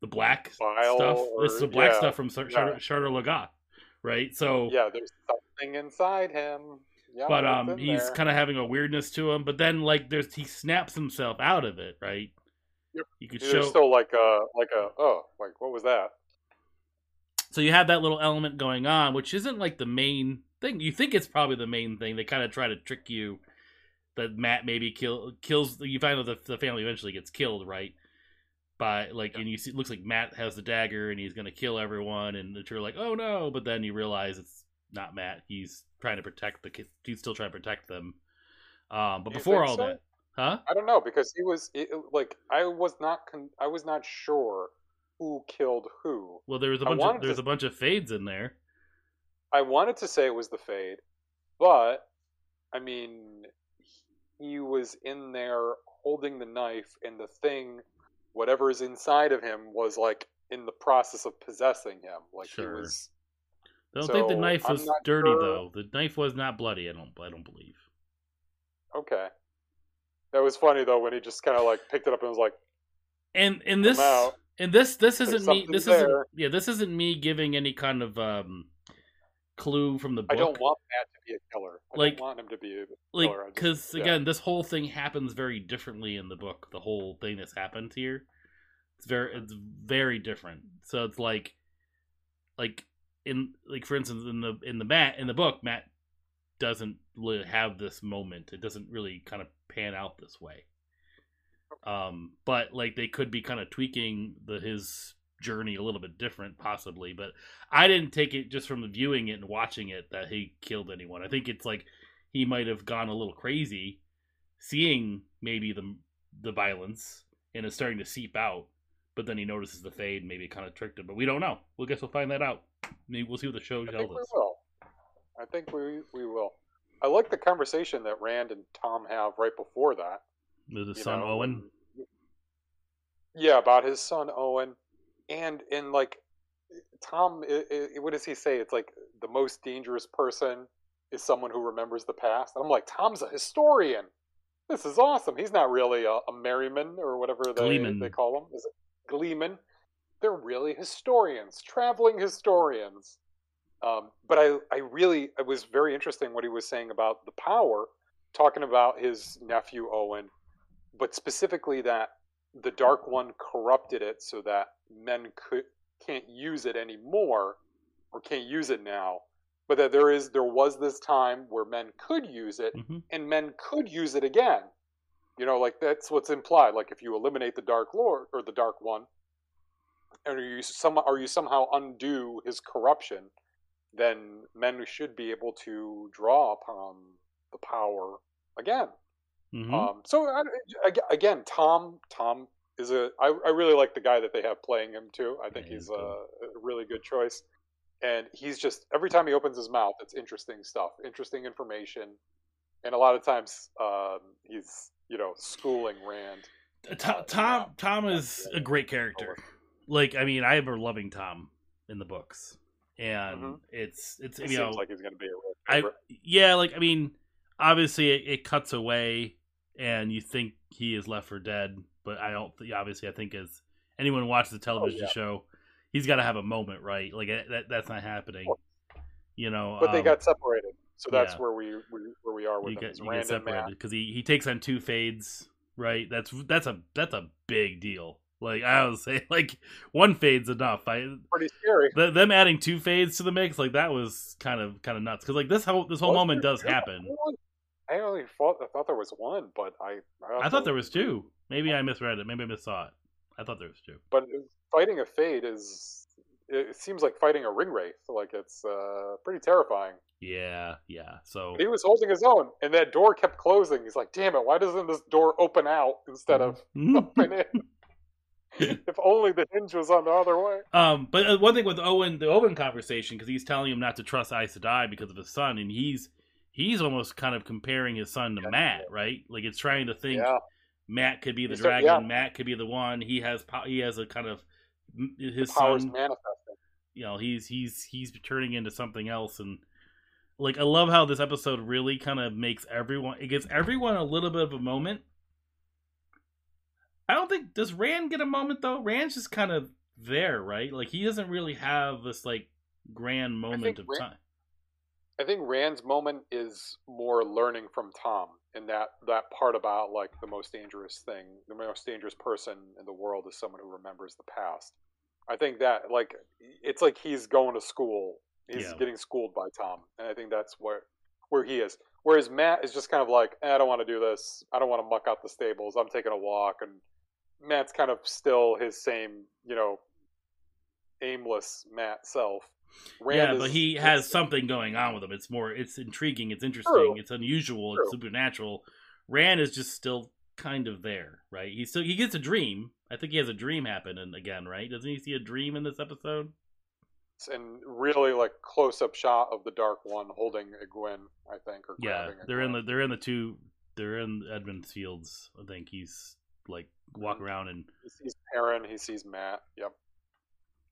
the black Bile stuff. Or, it's the black yeah. stuff from Shadar yeah. Logoth, right? So yeah, there's something inside him. Yeah, but um, he's kind of having a weirdness to him. But then like there's he snaps himself out of it, right? Yep. You could show still like a like a oh like what was that? So you have that little element going on, which isn't like the main. Thing you think it's probably the main thing. They kind of try to trick you that Matt maybe kill kills. You find out the, the family eventually gets killed, right? By like, yeah. and you see, it looks like Matt has the dagger and he's gonna kill everyone, and you're like, oh no! But then you realize it's not Matt. He's trying to protect the kids. He's still trying to protect them. Um, but you before all so? that, huh? I don't know because he was it, like, I was not, con- I was not sure who killed who. Well, there was a bunch. Of, there's to... a bunch of Fades in there. I wanted to say it was the Fade, but, I mean, he was in there holding the knife, and the thing, whatever is inside of him, was, like, in the process of possessing him. Like sure. He was... I don't so, think the knife was dirty, sure. though. The knife was not bloody, I don't I don't believe. Okay. That was funny, though, when he just kind of, like, picked it up and was like, And, and this and this this isn't me... This isn't, yeah, this isn't me giving any kind of... um. clue from the book. I don't want Matt to be a killer. I like, don't want him to be a killer. Like, because yeah. again, this whole thing happens very differently in the book. The whole thing that's happened here, it's very, it's very different. So it's like, like in like for instance, in the in the Matt in the book, Matt doesn't have this moment. It doesn't really kind of pan out this way. Um, but like they could be kind of tweaking the his. Journey a little bit different possibly, but I didn't take it just from viewing it and watching it that he killed anyone. I think it's like he might have gone a little crazy seeing maybe the the violence and it's starting to seep out, but then he notices the Fade, maybe kind of tricked him, but we don't know. We'll guess we'll find that out. Maybe we'll see what the show tells us. I think we we will. I like the conversation that Rand and Tom have right before that. With his son Owen? Yeah, about his son Owen. And in like Tom, it, it, what does he say? It's like the most dangerous person is someone who remembers the past. And I'm like, Tom's a historian. This is awesome. He's not really a, a merryman or whatever they, they call them. Is it Gleeman? They're really historians, traveling historians. Um, but I, I really, it was very interesting what he was saying about the power, talking about his nephew Owen, but specifically that the Dark One corrupted it so that men could can't use it anymore, or can't use it now, but that there is there was this time where men could use it, mm-hmm. and men could use it again. You know, like that's what's implied. Like if you eliminate the Dark Lord or the Dark One, and you some or you somehow undo his corruption, then men should be able to draw upon the power again. Mm-hmm. Um, so I, again, Tom Tom is a I, I really like the guy that they have playing him too. I think yeah, he's, he's a, a really good choice. And he's just, every time he opens his mouth, it's interesting stuff, interesting information. And a lot of times um, he's, you know, schooling Rand. Tom, Tom, Tom is a great character. Like, I mean, I remember loving Tom in the books. And mm-hmm. it's, it's it you know. It seems like he's going to be a real favorite. I, yeah, like, I mean, obviously it, it cuts away and you think he is left for dead. But I don't, th- obviously, I think as anyone who watches the television oh, yeah. show, he's got to have a moment, right? Like that, that's not happening, you know. But um, they got separated, so that's yeah. where we where we are with you him. Got, you get separated because he, he takes on two Fades, right? That's that's a that's a big deal. Like I always say, like one Fade's enough. I pretty scary. Th- them adding two Fades to the mix, like that was kind of kind of nuts. Because like this whole this whole well, moment does happen. I only thought I thought there was one, but I I, I thought there was two. Maybe I misread it. Maybe I missaw it. I thought there was two. But fighting a Fade is, it seems like fighting a ring wraith. Like it's uh, pretty terrifying. Yeah, yeah. So but he was holding his own, and that door kept closing. He's like, "Damn it! Why doesn't this door open out instead of open in?" If only the hinge was on the other way. Um, but one thing with Owen, the Owen conversation, because he's telling him not to trust Aes Sedai because of his son, and he's he's almost kind of comparing his son to yeah, Matt, yeah. right? Like it's trying to think. Yeah. Matt could be the He's dragon. Said, yeah. Matt could be the one. He has he has a kind of his power's son. Manifesting. You know, he's he's he's turning into something else, and like I love how this episode really kind of makes everyone. It gives everyone a little bit of a moment. I don't think does Rand get a moment though. Rand's just kind of there, right? Like he doesn't really have this like grand moment of Rand, time. I think Rand's moment is more learning from Tom. And that, that part about like the most dangerous thing, the most dangerous person in the world is someone who remembers the past. I think that like, it's like he's going to school. He's yeah. getting schooled by Tom. And I think that's where, where he is. Whereas Matt is just kind of like, eh, I don't want to do this. I don't want to muck out the stables. I'm taking a walk. And Matt's kind of still his same, you know, aimless Matt self. Rand yeah, but is, he has something going on with him. It's more, it's intriguing, it's interesting, true, it's unusual, true. It's supernatural. Rand is just still kind of there, right? He still he gets a dream. I think he has a dream happen, and again, right? Doesn't he see a dream in this episode? And really, like close-up shot of the Dark One holding Egwene, I think. Or yeah, they're in the they're in the two they're in Edmund's Fields. I think he's like walk around and he sees Perrin, he sees Matt. Yep.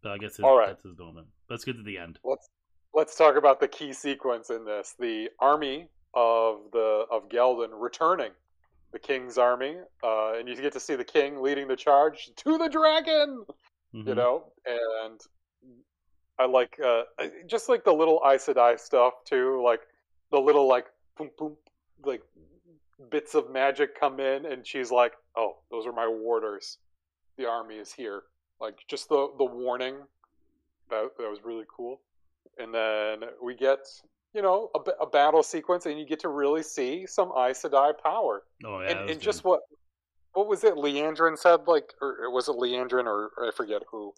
So I guess his, All right. that's his moment. Let's get to the end. Let's let's talk about the key sequence in this: the army of the of Ghealdan returning, the king's army, uh, and you get to see the king leading the charge to the dragon. Mm-hmm. You know, and I like uh, just like the little Aes Sedai stuff too, like the little like boom boom like bits of magic come in, and she's like, "Oh, those are my warders. The army is here." Like just the, the warning, that that was really cool. And then we get, you know, a, a battle sequence, and you get to really see some Aes Sedai power. Oh yeah, and, and just what what was it? Liandrin said, like, or was it Liandrin, or, or I forget who?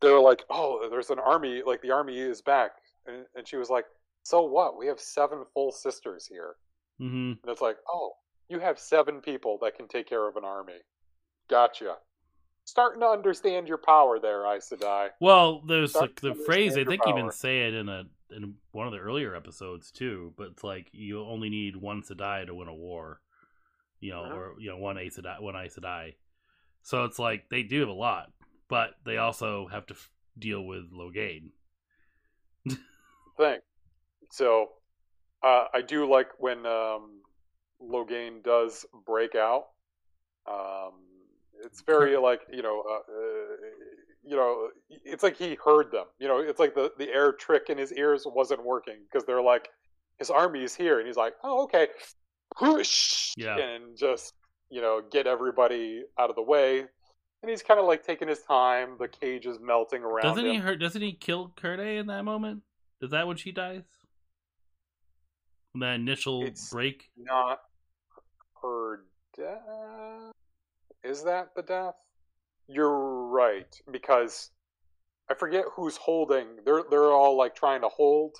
They were like, "Oh, there's an army, like the army is back," and, and she was like, "So what? We have seven full sisters here." Mm-hmm. And it's like, oh, you have seven people that can take care of an army. Gotcha. Starting to understand your power there, Aes Sedai. Well, there's like the phrase, I think you even say it in a in one of the earlier episodes too, but it's like you only need one Sedai to win a war. You know, uh-huh. or you know, one Aes Sedai, one Aes Sedai. So it's like they do have a lot, but they also have to f- deal with Logain. Thing. So uh, I do like when um, Logain does break out. Um It's very like, you know, uh, uh, you know, it's like he heard them. You know, it's like the, the air trick in his ears wasn't working because they're like, his army is here. And he's like, oh, okay. Whoosh. Yeah. And just, you know, get everybody out of the way. And he's kind of like taking his time. The cage is melting around doesn't him. He hurt, doesn't he kill Curday in that moment? Is that when she dies? In that initial it's break? Not her death. Is that the death? You're right, because I forget who's holding. They're they're all like trying to hold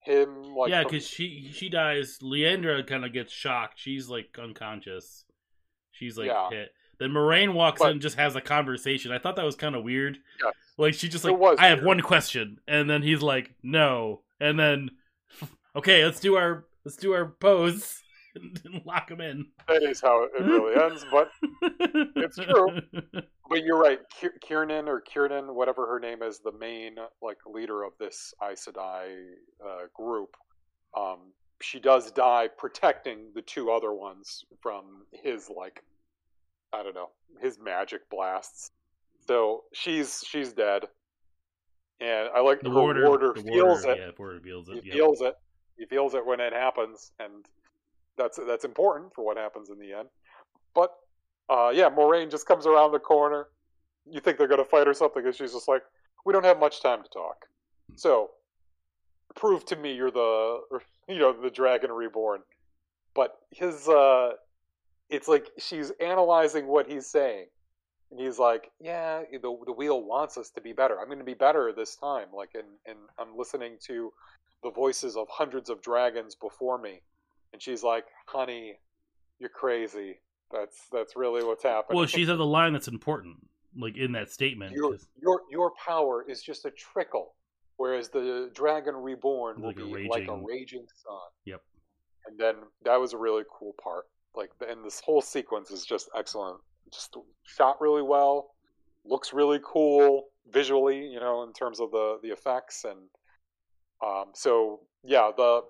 him. Like yeah, because she she dies. Liandra kind of gets shocked. She's like unconscious. She's like yeah. hit. Then Moraine walks but, in and just has a conversation. I thought that was kind of weird. Yes, like she just like I have weird. one question, and then he's like no, and then okay, let's do our let's do our pose. And lock him in. That is how it really ends, but it's true. But you're right. Kiernan or Kiernan, whatever her name is, the main like leader of this Aes Sedai uh, group, um, she does die protecting the two other ones from his like, I don't know, his magic blasts. So she's she's dead, and I like the her warder, warder the feels warder, it. Yeah, warder feels it. He yeah. feels it. He feels it when it happens, and. That's that's important for what happens in the end. But, uh, yeah, Moraine just comes around the corner. You think they're going to fight or something, and she's just like, we don't have much time to talk. So, prove to me you're the, you know, the Dragon Reborn. But his, uh, it's like she's analyzing what he's saying. And he's like, yeah, the, the wheel wants us to be better. I'm going to be better this time. Like, and, and I'm listening to the voices of hundreds of dragons before me. And she's like, honey, you're crazy. That's that's really what's happening. Well, she's at the line that's important, like in that statement. Your, your, your power is just a trickle, whereas the Dragon Reborn like will be a raging... like a raging sun. Yep. And then that was a really cool part. Like, and this whole sequence is just excellent. Just shot really well, looks really cool visually, you know, in terms of the, the effects. And um, so, yeah, the...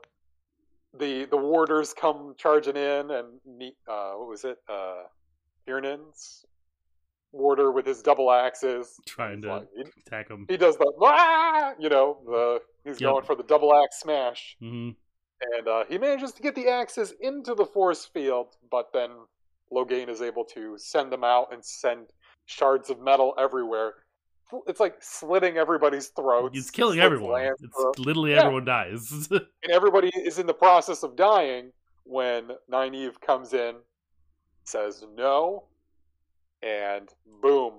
The the warders come charging in, and uh, what was it? Uh, Kiernan's warder with his double axes trying to like, he, attack him. He does the ah! you know the he's yep. going for the double axe smash, mm-hmm. and uh, he manages to get the axes into the force field, but then Logain is able to send them out and send shards of metal everywhere. It's like slitting everybody's throats. It's killing it's everyone. It's literally yeah. everyone dies. And everybody is in the process of dying when Nynaeve comes in, says no, and boom.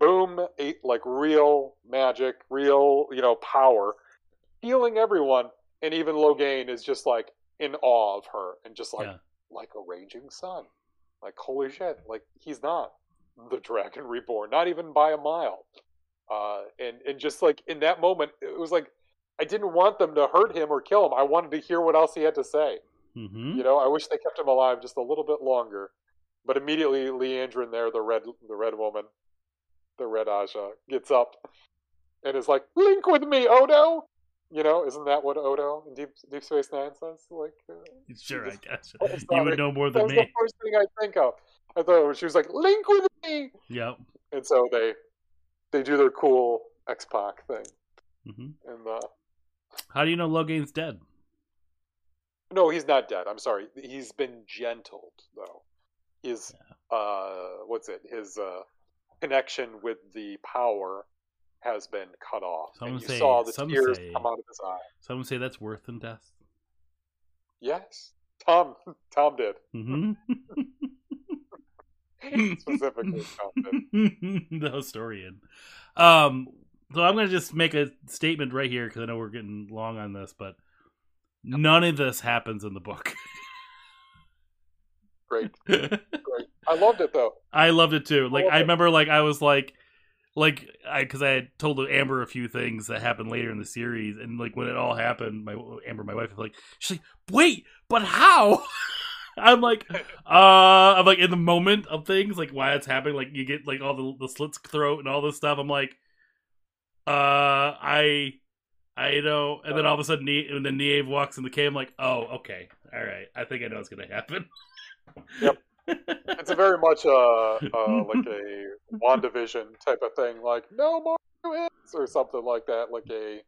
Boom, eight, like real magic, real, you know, power. Healing everyone, and even Logain is just like in awe of her and just like, yeah. like a raging sun. Like, holy shit, like he's not. The Dragon Reborn, not even by a mile. Uh, and, and just like in that moment, it was like, I didn't want them to hurt him or kill him. I wanted to hear what else he had to say. Mm-hmm. You know, I wish they kept him alive just a little bit longer. But immediately Liandrin there, the red, the red woman, the Red Ajah, gets up and is like, link with me, Odo! You know, isn't that what Odo in Deep, Deep Space Nine says? Like, uh, sure, just, I guess. Oh, you would know more than me. That's the first thing I think of. I thought she was like, link with me! Yep. And so they they do their cool X-Pac thing. Mm-hmm. And uh, how do you know Logain's dead? No, he's not dead. I'm sorry. He's been gentled, though. His, yeah. uh, what's it? His uh, connection with the power has been cut off. Some and you say, saw the tears say, come out of his eye. Some say that's worse than death. Yes. Tom. Tom did. Mm-hmm. Specifically, the historian. Um, so I'm going to just make a statement right here because I know we're getting long on this, but none of this happens in the book. Great, great. I loved it though. I loved it too. Like I, I remember, like I was like, like I because I had told Amber a few things that happened later in the series, and like when it all happened, my Amber, my wife, was like, she's like, wait, but how? I'm like, uh, I'm like in the moment of things, like why it's happening. Like you get like all the, the slits throat and all this stuff. I'm like, uh, I, I know. And then all of a sudden, Nye- and then Nynaeve walks in the cave. I'm like, oh, okay, all right. I think I know what's gonna happen. Yep, it's a very much uh, uh like a WandaVision type of thing. Like no more twins or something like that. Like a,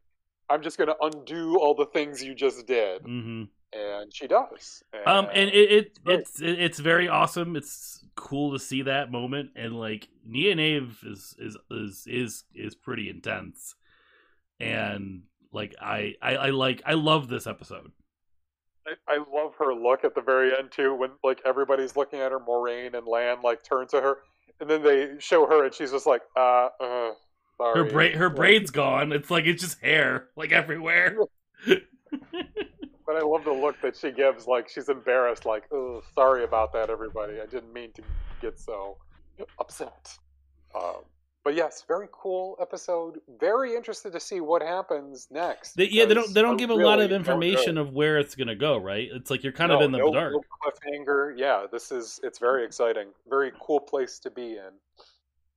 I'm just gonna undo all the things you just did. Mm-hmm. And she does. And um, and it, it it's it, it's very awesome. It's cool to see that moment, and like Nynaeve is is is is is pretty intense. And like I I, I like I love this episode. I, I love her look at the very end too, when like everybody's looking at her. Moraine and Lan like turn to her, and then they show her, and she's just like, uh, uh sorry. Her braid, her braid's gone. It's like it's just hair like everywhere. But I love the look that she gives, like she's embarrassed, like, oh, sorry about that, everybody. I didn't mean to get so upset. Um, but yes, very cool episode. Very interested to see what happens next. They, yeah, they don't they don't give a really lot of information of where it's gonna go, right? It's like you're kind no, of in the no, dark. No cliffhanger. Yeah, this is it's very exciting. Very cool place to be in.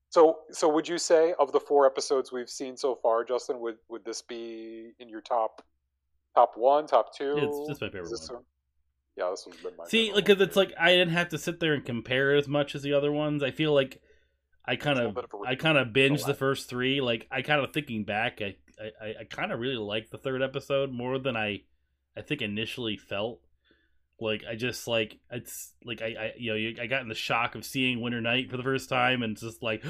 So, so would you say of the four episodes we've seen so far, Justin, would would this be in your top? Top one, top two. Yeah, it's just my favorite one. one. Yeah, this one's been my See, favorite. See, because it's like I didn't have to sit there and compare as much as the other ones. I feel like I kind of, of I kind of binged the first three. Like I kind of thinking back, I, I, I kind of really liked the third episode more than I, I think initially felt. Like I just like it's like I, I you know you, I got in the shock of seeing Winter Night for the first time, and just like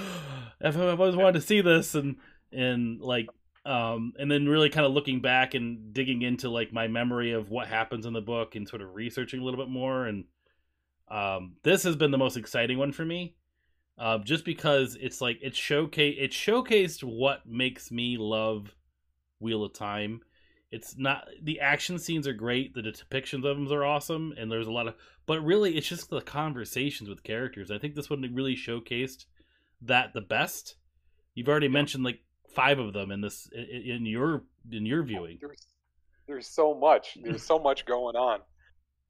I've always wanted to see this, and and like. Um, and then really kind of looking back and digging into like my memory of what happens in the book and sort of researching a little bit more. And um, this has been the most exciting one for me, uh, just because it's like it showcase it showcased what makes me love Wheel of Time. It's not the action scenes are great, the depictions of them are awesome, and there's a lot of, but really it's just the conversations with characters. I think this one really showcased that the best. You've already mentioned like five of them in this in your in your viewing. There's, there's so much. There's so much going on.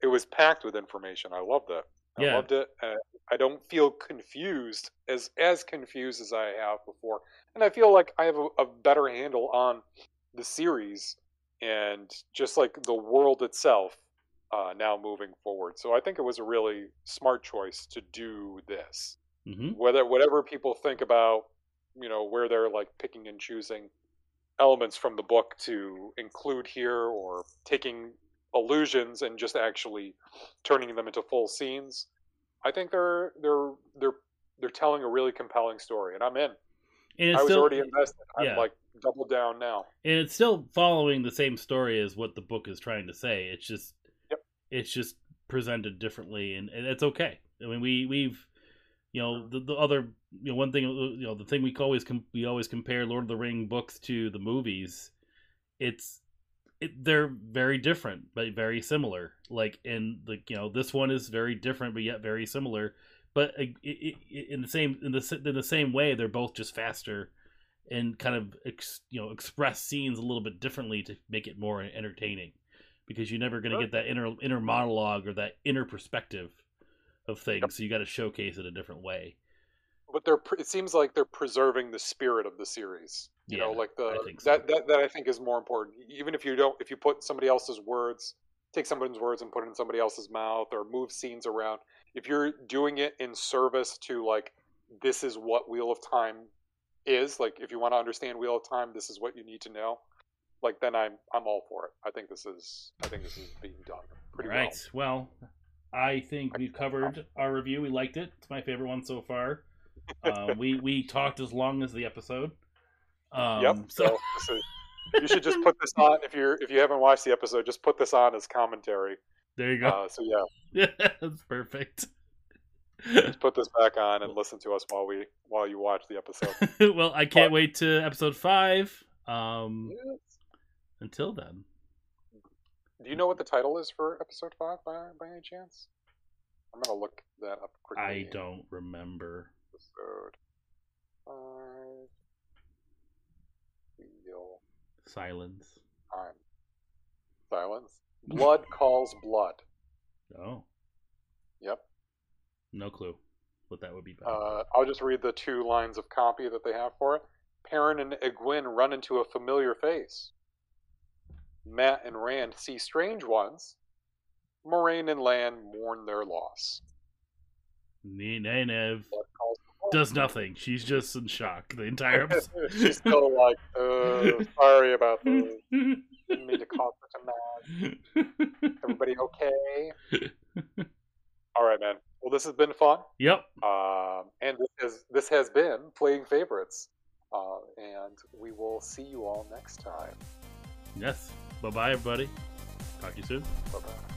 It was packed with information. I loved it. I yeah. loved it. Uh, I don't feel confused as as confused as I have before, and I feel like I have a, a better handle on the series and just like the world itself uh, now moving forward. So I think it was a really smart choice to do this. Mm-hmm. Whether whatever people think about. You know, where they're like picking and choosing elements from the book to include here, or taking allusions and just actually turning them into full scenes. I think they're they're they're they're telling a really compelling story, and I'm in. And it's I was still, already invested. I'm yeah. like double down now. And it's still following the same story as what the book is trying to say. It's just yep. it's just presented differently, and, and it's okay. I mean, we we've. You know, the, the other, you know, one thing, you know, the thing we always com- we always compare Lord of the Ring books to the movies. It's, it, they're very different, but very similar. Like, in the, you know, this one is very different, but yet very similar. But it, it, it, in the same in the in the same way, they're both just faster and kind of ex, you know express scenes a little bit differently to make it more entertaining, because you're never going to get that inner inner monologue or that inner perspective of things, yep. So you got to showcase it a different way. But they're it seems like they're preserving the spirit of the series. You yeah, know, like the I think so. that, that that I think is more important. Even if you don't, if you put somebody else's words, take somebody's words and put it in somebody else's mouth, or move scenes around. If you're doing it in service to like, this is what Wheel of Time is. Like, if you want to understand Wheel of Time, this is what you need to know. Like, then I'm I'm all for it. I think this is I think this is being done pretty all right. well. Well. I think we've covered our review. We liked it. It's my favorite one so far. Uh, we we talked as long as the episode. Um, yep. So, so you should just put this on if you're if you haven't watched the episode. Just put this on as commentary. There you go. Uh, so yeah, that's perfect. Just put this back on and listen to us while we while you watch the episode. Well, I can't but, wait to episode five. Um, yes. Until then. Do you know what the title is for episode five by, by any chance? I'm going to look that up quickly. I don't remember. Episode five. Wheel. Silence. Time. Silence. Blood Calls Blood. Oh. Yep. No clue what that would be. Uh, I'll just read the two lines of copy that they have for it. Perrin and Egwene run into a familiar face. Matt and Rand see strange ones. Moraine and Lan mourn their loss. Nynaeve does nothing. She's just in shock the entire episode. She's still like, uh, sorry about this. Didn't mean to cause such a mess. Everybody okay? All right, man. Well, this has been fun. Yep. Um, and this has, this has been Playing Favorites. Uh, and we will see you all next time. Yes. Bye-bye, everybody. Talk to you soon. Bye-bye.